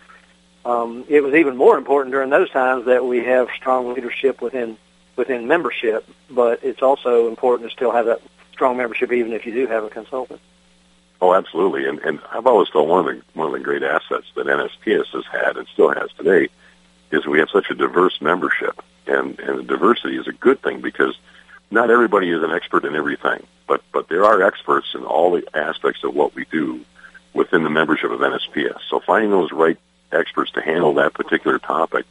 it was even more important during those times that we have strong leadership within membership, but it's also important to still have that strong membership even if you do have a consultant. Oh, absolutely. And I've always thought one of the great assets that NSPS has had and still has today is we have such a diverse membership. And the diversity is a good thing, because not everybody is an expert in everything, but there are experts in all the aspects of what we do within the membership of NSPS. So finding those right experts to handle that particular topic,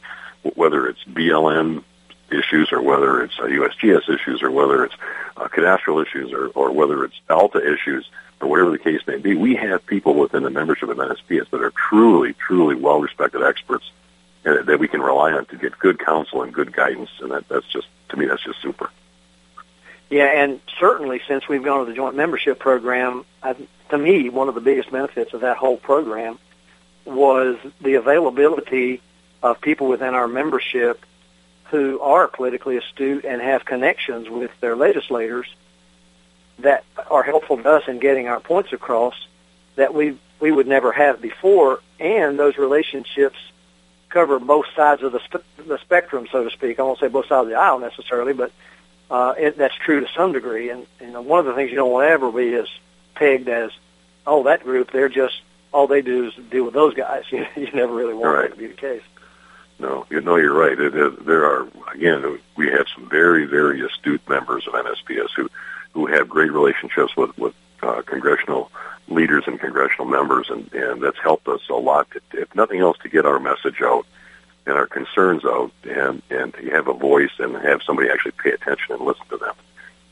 whether it's BLM issues or whether it's USGS issues or whether it's cadastral issues or whether it's ALTA issues or whatever the case may be, we have people within the membership of NSPS that are truly, truly well-respected experts that we can rely on to get good counsel and good guidance, and that's just super. Yeah, and certainly since we've gone to the joint membership program, to me, one of the biggest benefits of that whole program was the availability of people within our membership who are politically astute and have connections with their legislators that are helpful to us in getting our points across that we would never have before, and those relationships cover both sides of the spectrum, so to speak. I won't say both sides of the aisle necessarily, but that's true to some degree, and one of the things you don't want to ever be is pegged as, oh, that group, they're just, all they do is deal with those guys. You never really want that to be the case. No, you're right. There are, again, we have some very, very astute members of NSPS who have great relationships with congressional leaders and congressional members, and that's helped us a lot, if nothing else, to get our message out and our concerns out, and to have a voice and have somebody actually pay attention and listen to them.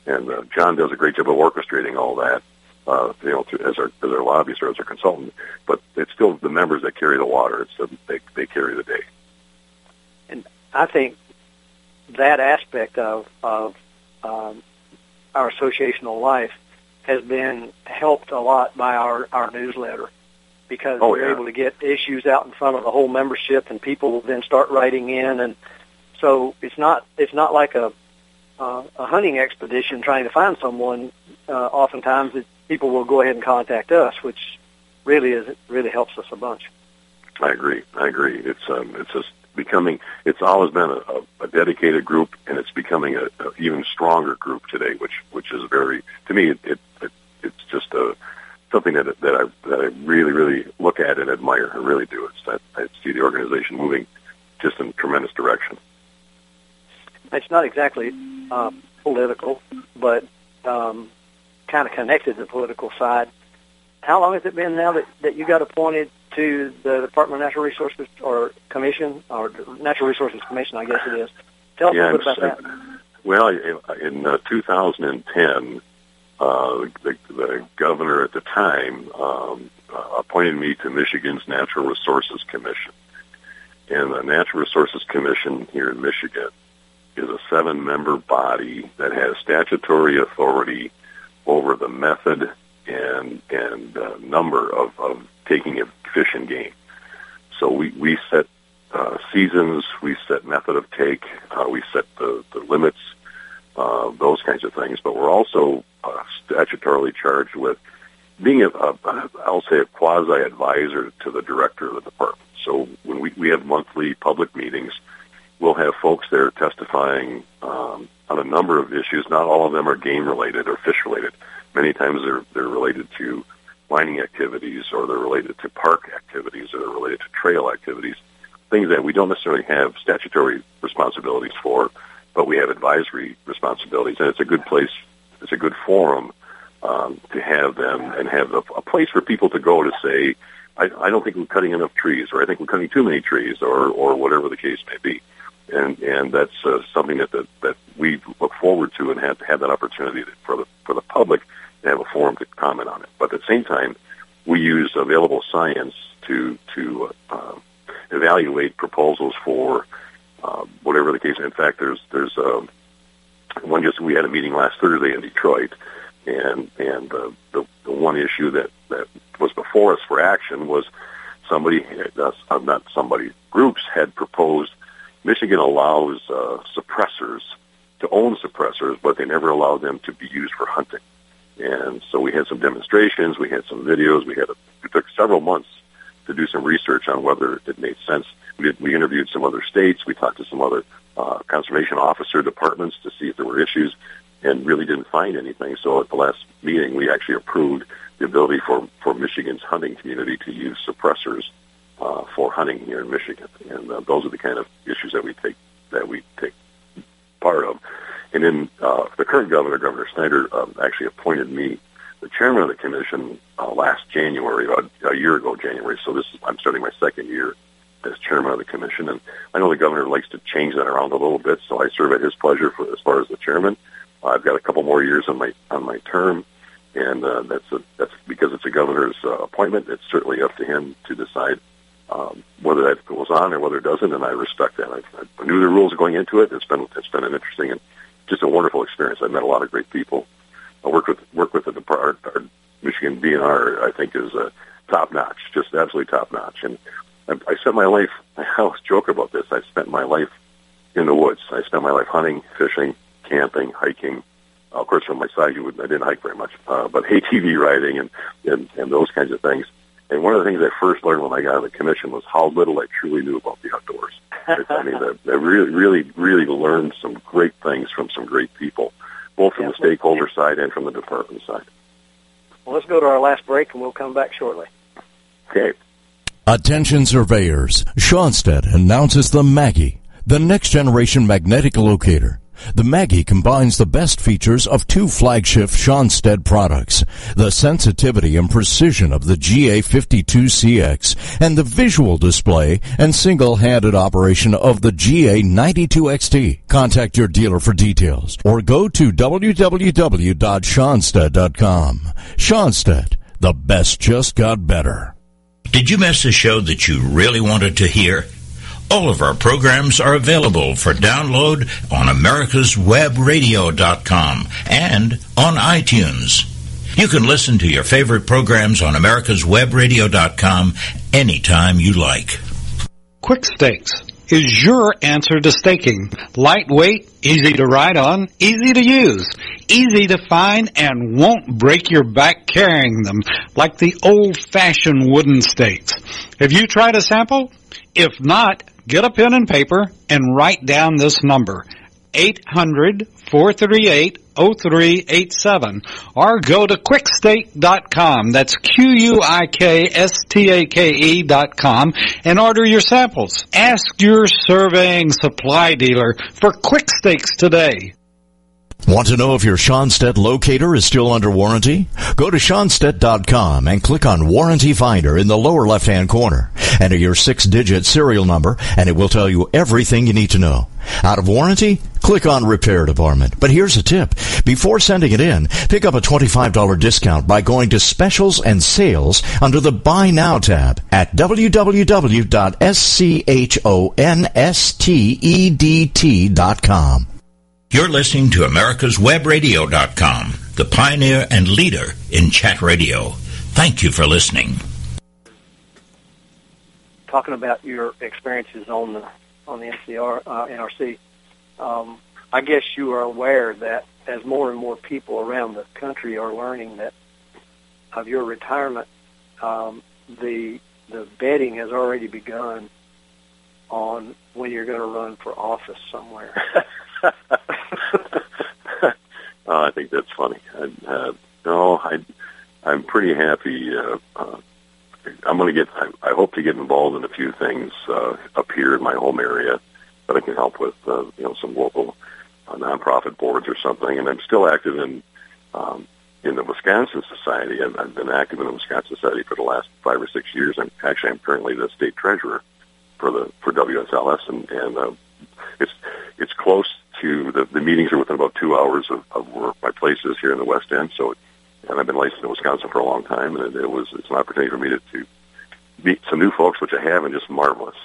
And John does a great job of orchestrating all that, as our lobbyist or as our consultant. But it's still the members that carry the water. It's they carry the day. And I think that aspect of our associational life has been helped a lot by our newsletter. Because we're able to get issues out in front of the whole membership, and people will then start writing in, and so it's not like a hunting expedition trying to find someone. Oftentimes, people will go ahead and contact us, which really helps us a bunch. I agree. It's just becoming. It's always been a dedicated group, and it's becoming a even stronger group today, which is very, to me, it's just a. Something that I really, really look at at and admire. I really do. I see the organization moving just in tremendous direction. It's not exactly political, but kind of connected to the political side. How long has it been now that you got appointed to the Department of Natural Resources or Natural Resources Commission, I guess it is? Tell us a little bit about that. Well, in 2010, the governor at the time appointed me to Michigan's Natural Resources Commission. And the Natural Resources Commission here in Michigan is a 7-member body that has statutory authority over the method and number of taking of fish and game. So we set seasons, we set method of take, we set the limits, those kinds of things. But we're also statutorily charged with being a quasi-advisor to the director of the department. So when we have monthly public meetings, we'll have folks there testifying on a number of issues. Not all of them are game-related or fish-related. Many times they're related to mining activities, or they're related to park activities, or they're related to trail activities, things that we don't necessarily have statutory responsibilities for, but we have advisory responsibilities. And it's a good place, it's a good forum to have them and have a place for people to go to say, I don't think we're cutting enough trees, or I think we're cutting too many trees, or whatever the case may be. And that's something that we look forward to, and have that opportunity for the public to have a forum to comment on it. But at the same time, we use available science to evaluate proposals for whatever the case. In fact, there's one we had a meeting last Thursday in Detroit, and the one issue that was before us for action was groups had proposed. Michigan allows suppressors to own suppressors, but they never allow them to be used for hunting. And so we had some demonstrations, we had some videos, it took several months to do some research on whether it made sense. We interviewed some other states, we talked to some other conservation officer departments to see if there were issues, and really didn't find anything. So at the last meeting, we actually approved the ability for Michigan's hunting community to use suppressors for hunting here in Michigan, and those are the kind of issues that we take part of. And then the current governor, Governor Snyder, actually appointed me the chairman of the commission last January, a year ago January. So I'm starting my second year as chairman of the commission, and I know the governor likes to change that around a little bit. So I serve at his pleasure as far as the chairman. I've got a couple more years on my term. And that's because it's a governor's appointment. It's certainly up to him to decide whether that goes on or whether it doesn't, and I respect that. I knew the rules going into it. It's been an interesting and just a wonderful experience. I've met a lot of great people. I work with the department. Our Michigan DNR, I think, is top notch, just absolutely top notch. And I spent my life. I always joke about this. I spent my life in the woods. I spent my life hunting, fishing, camping, hiking. Of course, from my side, I didn't hike very much, but ATV riding and those kinds of things. And one of the things I first learned when I got out of the commission was how little I truly knew about the outdoors. I mean, I really, really, really learned some great things from some great people, both from the stakeholder side and from the department side. Well, let's go to our last break, and we'll come back shortly. Okay. Attention surveyors. Schonstedt announces the Maggie, the next-generation magnetic locator. The Maggie combines the best features of two flagship Schonstedt products, the sensitivity and precision of the GA52CX, and the visual display and single-handed operation of the GA92XT. Contact your dealer for details, or go to www.schonstedt.com. Schonstedt, the best just got better. Did you miss a show that you really wanted to hear? All of our programs are available for download on americaswebradio.com and on iTunes. You can listen to your favorite programs on americaswebradio.com anytime you like. Quick Stakes is your answer to staking. Lightweight, easy to ride on, easy to use, easy to find, and won't break your back carrying them like the old-fashioned wooden stakes. Have you tried a sample? If not, get a pen and paper and write down this number, 800-438-0111. 0387 or go to quickstate.com. That's QUIKSTAKE.com and order your samples. Ask your surveying supply dealer for Quick Stakes today. Want to know if your Schonstedt locator is still under warranty? Go to Schonstedt.com and click on Warranty Finder in the lower left-hand corner. Enter your 6-digit serial number, and it will tell you everything you need to know. Out of warranty? Click on Repair Department. But here's a tip. Before sending it in, pick up a $25 discount by going to Specials and Sales under the Buy Now tab at www.schonstedt.com. You're listening to americaswebradio.com, the pioneer and leader in chat radio. Thank you for listening. Talking about your experiences on the NRC, I guess you are aware that as more and more people around the country are learning that of your retirement, the vetting has already begun on when you're going to run for office somewhere. I think that's funny. I'm pretty happy. I hope to get involved in a few things up here in my home area that I can help with, some local nonprofit boards or something. And I'm still active in the Wisconsin Society. I've been active in the Wisconsin Society for the last 5 or 6 years. I'm currently the state treasurer for WSLS, and it's close to the meetings are within about 2 hours of where my place is here in the West End. And I've been licensed in Wisconsin for a long time, and it's an opportunity for me to meet some new folks, which I have, and just marvelous.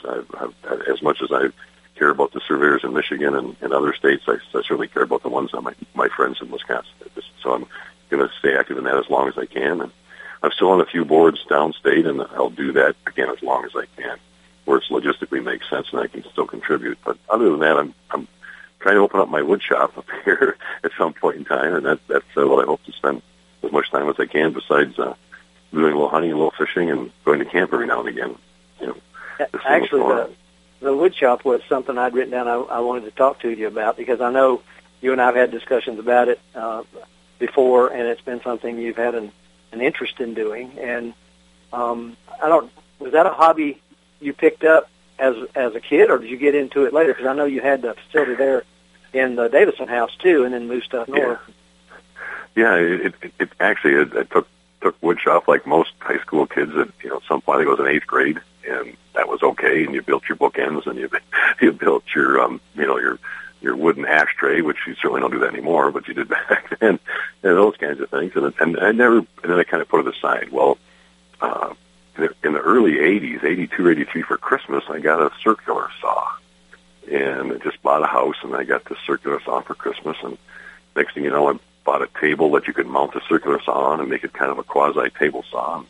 As much as I care about the surveyors in Michigan and other states, I certainly care about the ones on my friends in Wisconsin. So I'm going to stay active in that as long as I can. And I'm still on a few boards downstate, and I'll do that again as long as I can, where it logistically makes sense and I can still contribute. But other than that, I'm trying to open up my wood shop up here at some point in time, and that's what I hope to spend as much time as I can, besides doing a little hunting, a little fishing, and going to camp every now and again. Actually, the wood shop was something I'd written down I wanted to talk to you about, because I know you and I have had discussions about it before, and it's been something you've had an interest in doing. And was that a hobby you picked up as a kid, or did you get into it later? Because I know you had the facility there in the Davison house, too, and then moved stuff north. Yeah. Yeah, it took wood shop like most high school kids at some point. I think it was in 8th grade, and that was okay. And you built your bookends, and you built your your wooden ashtray, which you certainly don't do that anymore, but you did back then, and those kinds of things. And and then I kind of put it aside. Well, in the early '80s, '82, '83, for Christmas, I got a circular saw, and I just bought a house, and I got this circular saw for Christmas, and next thing you know, I bought a table that you could mount the circular saw on and make it kind of a quasi-table saw. And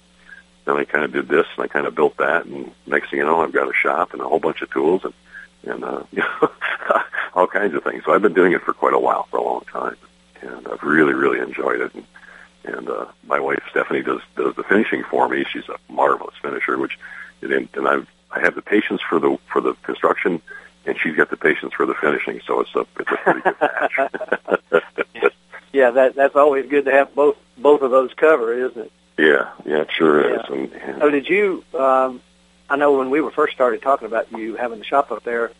then I kind of did this, and I kind of built that, and next thing you know, I've got a shop and a whole bunch of tools and all kinds of things. So I've been doing it for quite a while, for a long time, and I've really, really enjoyed it. And my wife, Stephanie, does the finishing for me. She's a marvelous finisher, I have the patience for the construction, and she's got the patience for the finishing, so it's a pretty good match. Yeah, that's always good to have both of those covered, isn't it? Yeah, it sure is. And so did you, I know when we were first started talking about you having the shop up there,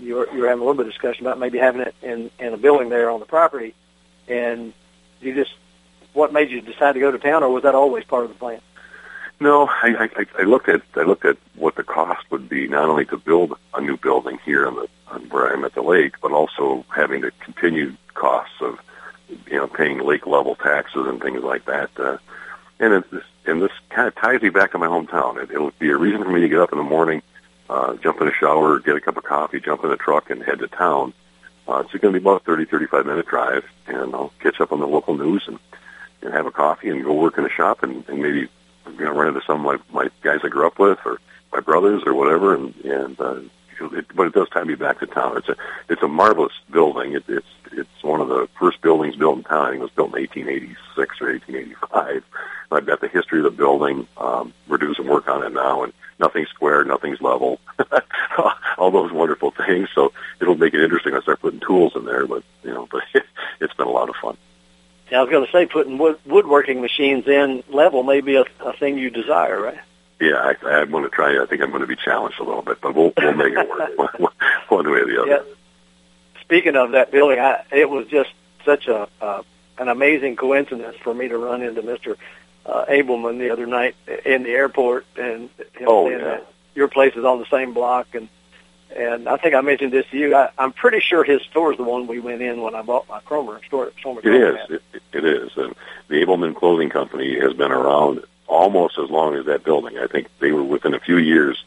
you were having a little bit of discussion about maybe having it in a building there on the property, and what made you decide to go to town, or was that always part of the plan? No, I looked at what the cost would be, not only to build a new building here on where I'm at the lake, but also having the continued costs of paying lake-level taxes and things like that. And this kind of ties me back to my hometown. It'll be a reason for me to get up in the morning, jump in a shower, get a cup of coffee, jump in a truck, and head to town. It's going to be about a 30, 35-minute drive, and I'll catch up on the local news and have a coffee and go work in a shop, and maybe run into some of my guys I grew up with or my brothers or whatever, but it does tie me back to town. It's a marvelous building. It's one of the first buildings built in town. It was built in 1886 or 1885. I've got the history of the building. We're doing some work on it now, and nothing's square, nothing's level, all those wonderful things. So it'll make it interesting. I start putting tools in there, but it's been a lot of fun. Yeah, I was going to say, putting woodworking machines in level may be a thing you desire, right? Yeah, I want to try. I think I'm going to be challenged a little bit, but we'll make it work one way or the other. Yeah. Speaking of that, Billy, it was just such an amazing coincidence for me to run into Mr. Abelman the other night in the airport, and him saying that your place is on the same block, and I think I mentioned this to you. I'm pretty sure his store is the one we went in when I bought my Cromer store. It is. And the Abelman Clothing Company has been around almost as long as that building. I think they were within a few years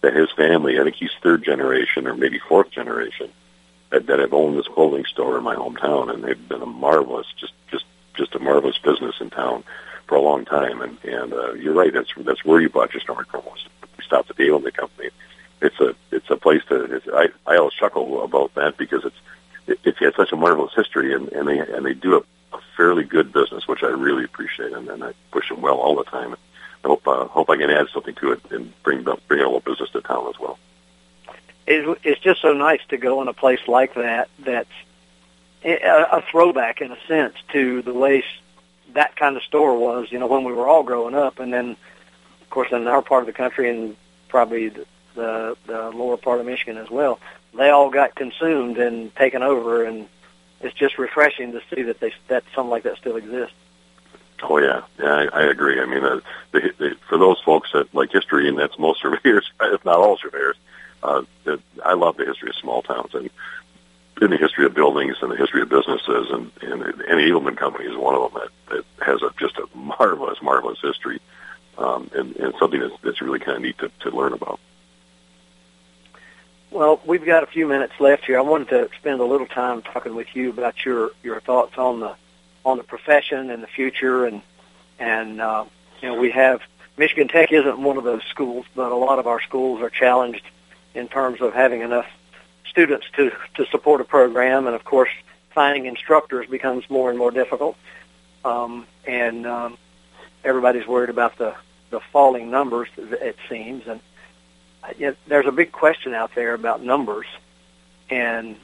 that his family, I think he's third generation or maybe fourth generation, that have owned this clothing store in my hometown, and they've been a marvelous, just a marvelous business in town for a long time. And you're right, that's where you bought your store. We stopped at the Abelman Company. It's a place I always chuckle about that because it has such a marvelous history, and they do a fairly good business, which I really appreciate, and I wish them well all the time. I hope I can add something to it and bring a little business to town as well. It's just so nice to go in a place like that that's a throwback, in a sense, to the way that kind of store was, when we were all growing up. And then, of course, in our part of the country and probably the lower part of Michigan as well, they all got consumed and taken over, and it's just refreshing to see that something like that still exists. Oh, yeah, I agree. I mean, for those folks that like history, and that's most surveyors, if not all surveyors, I love the history of small towns and the history of buildings and the history of businesses, and the Abelman Company is one of them that has just a marvelous, marvelous history, and something that's really kind of neat to learn about. Well, we've got a few minutes left here. I wanted to spend a little time talking with you about your thoughts on the profession and the future, and we have Michigan Tech isn't one of those schools, but a lot of our schools are challenged in terms of having enough students to support a program, and of course finding instructors becomes more and more difficult, and everybody's worried about the falling numbers, it seems, and yet there's a big question out there about numbers, and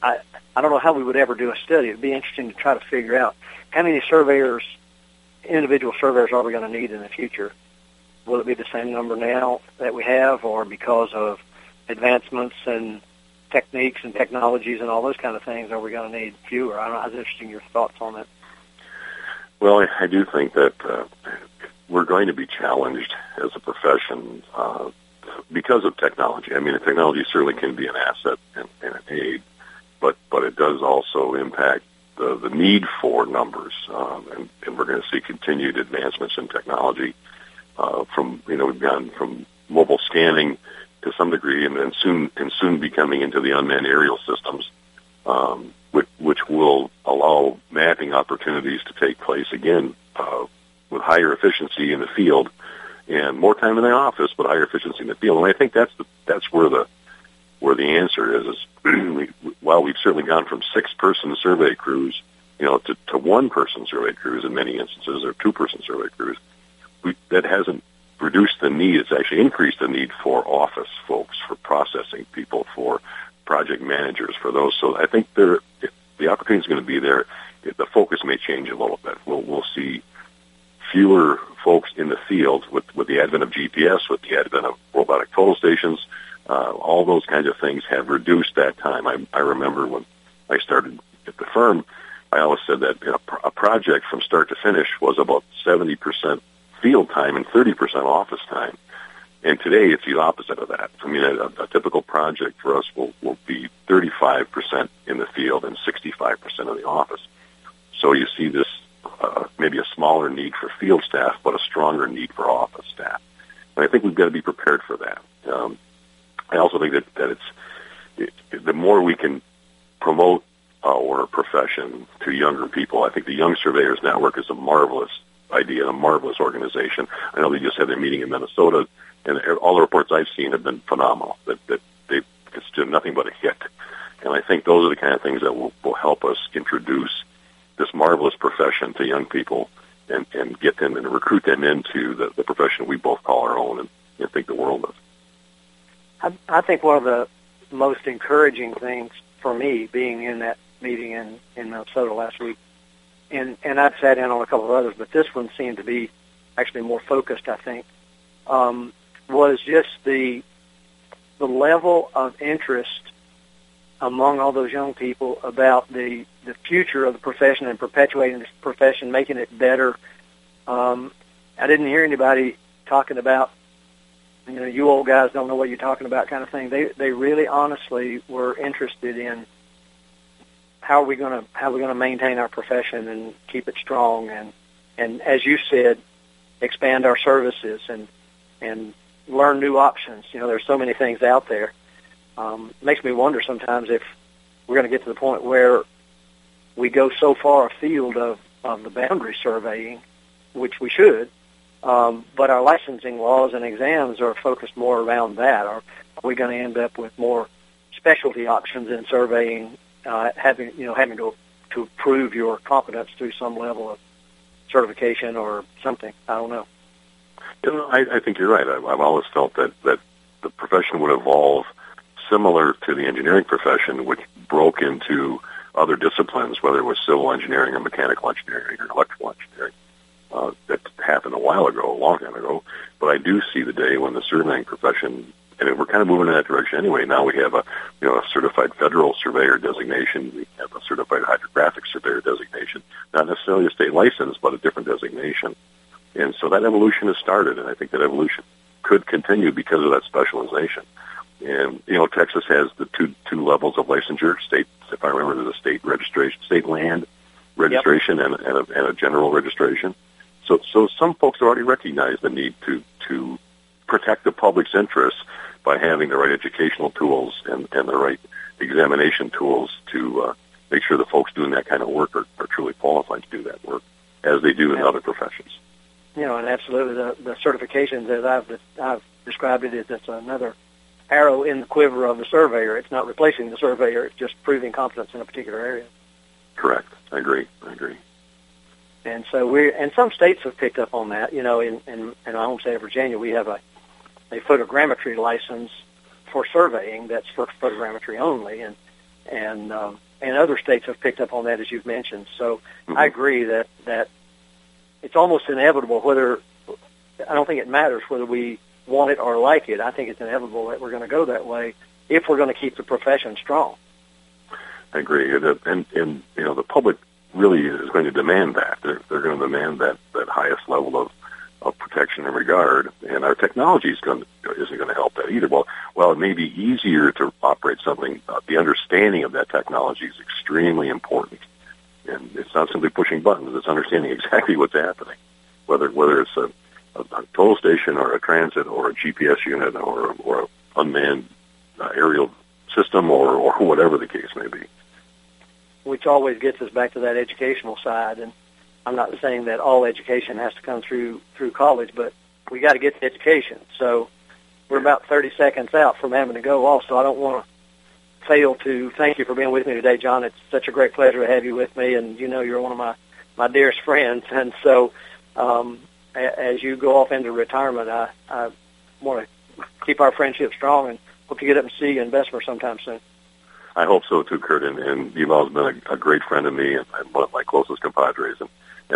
I don't know how we would ever do a study. It'd be interesting to try to figure out how many individual surveyors are we going to need in the future. Will it be the same number now that we have, or because of advancements and techniques and technologies and all those kind of things, are we going to need fewer? I don't know. I was interested in your thoughts on that. Well, I do think that we're going to be challenged as a profession because of technology. I mean, technology certainly can be an asset and an aid, but it does also impact the need for numbers, and we're going to see continued advancements in technology. We've gone from mobile scanning to some degree, and then soon becoming into the unmanned aerial systems, which will allow mapping opportunities to take place again with higher efficiency in the field and more time in the office, but higher efficiency in the field. And I think that's where the answer is while we've certainly gone from 6-person survey crews, to 1-person survey crews in many instances, or 2-person survey crews. That hasn't reduced the need. It's actually increased the need for office folks, for processing people, for project managers, for those. So I think the opportunity is going to be there. The focus may change a little bit. We'll see fewer folks in the field with the advent of GPS, with the advent of robotic total stations. All those kinds of things have reduced that time. I remember when I started at the firm, I always said that a project from start to finish was about 70% field time and 30% office time. And today it's the opposite of that. I mean, a typical project for us will be 35% in the field and 65% in the office. So you see this maybe a smaller need for field staff, but a stronger need for office staff. And I think we've got to be prepared for that. I also think that the more we can promote our profession to younger people, I think the Young Surveyors Network is a marvelous idea, a marvelous organization. I know they just had their meeting in Minnesota, and all the reports I've seen have been phenomenal. That it's done nothing but a hit, and I think those are the kind of things that will help us introduce this marvelous profession to young people and get them and recruit them into the profession we both call our own and think the world of. I think one of the most encouraging things for me being in that meeting in Minnesota last week, and I've sat in on a couple of others, but this one seemed to be actually more focused, I think, was just the level of interest among all those young people about the future of the profession and perpetuating the profession, making it better. I didn't hear anybody talking about, you know, you old guys don't know what you're talking about kind of thing. They really honestly were interested in how are we going to maintain our profession and keep it strong and as you said, expand our services and learn new options. You know, there's so many things out there. It makes me wonder sometimes if we're going to get to the point where we go so far afield of the boundary surveying, which we should, but our licensing laws and exams are focused more around that. Or are we going to end up with more specialty options in surveying, having to prove your competence through some level of certification or something? I don't know. You know, I think you're right. I've always felt that the profession would evolve similar to the engineering profession, which broke into other disciplines, whether it was civil engineering or mechanical engineering or electrical engineering. That happened a long time ago. But I do see the day when the surveying profession, and we're kind of moving in that direction anyway. Now we have a certified federal surveyor designation. We have a certified hydrographic surveyor designation. Not necessarily a state license, but a different designation. And so that evolution has started, and I think that evolution could continue because of that specialization. And, you know, Texas has the two levels of licensure. State, if I remember, there's a state registration, state land registration, yep, and a general registration. So some folks have already recognized the need to protect the public's interests by having the right educational tools and the right examination tools to make sure the folks doing that kind of work are truly qualified to do that work, as they do in other professions. You know, and absolutely, the certifications, as I've described it, is that's another arrow in the quiver of the surveyor. It's not replacing the surveyor, it's just proving competence in a particular area. Correct. I agree. And so some states have picked up on that. You know, in my home state of Virginia, we have a photogrammetry license for surveying that's for photogrammetry only, and other states have picked up on that, as you've mentioned. So mm-hmm. I agree that it's almost inevitable whether, I don't think it matters whether we want it or like it. I think it's inevitable that we're going to go that way if we're going to keep the profession strong. I agree. And you know, the public really is going to demand that. They're going to demand that highest level of protection and regard, and our technology isn't going to help that either. Well, it may be easier to operate something. The understanding of that technology is extremely important, and it's not simply pushing buttons. It's understanding exactly what's happening, whether it's a toll station or a transit or a GPS unit or an unmanned aerial system or whatever the case may be. Which always gets us back to that educational side, and I'm not saying that all education has to come through college, but we got to get the education. So we're about 30 seconds out from having to go off, so I don't want to fail to thank you for being with me today, John. It's such a great pleasure to have you with me, and you know you're one of my dearest friends, and so as you go off into retirement, I want to keep our friendship strong and hope to get up and see you in Bessemer sometime soon. I hope so too, Kurt, and you've always been a great friend of me and one of my closest compadres, and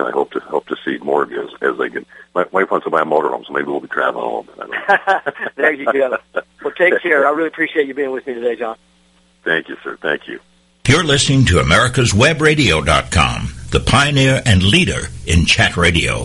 I hope to see more of you as they can. My wife wants to buy a motorhome, so maybe we'll be traveling a little bit. I don't know. There you go. Well, take care. I really appreciate you being with me today, John. Thank you, sir. Thank you. You're listening to AmericasWebRadio.com, the pioneer and leader in chat radio.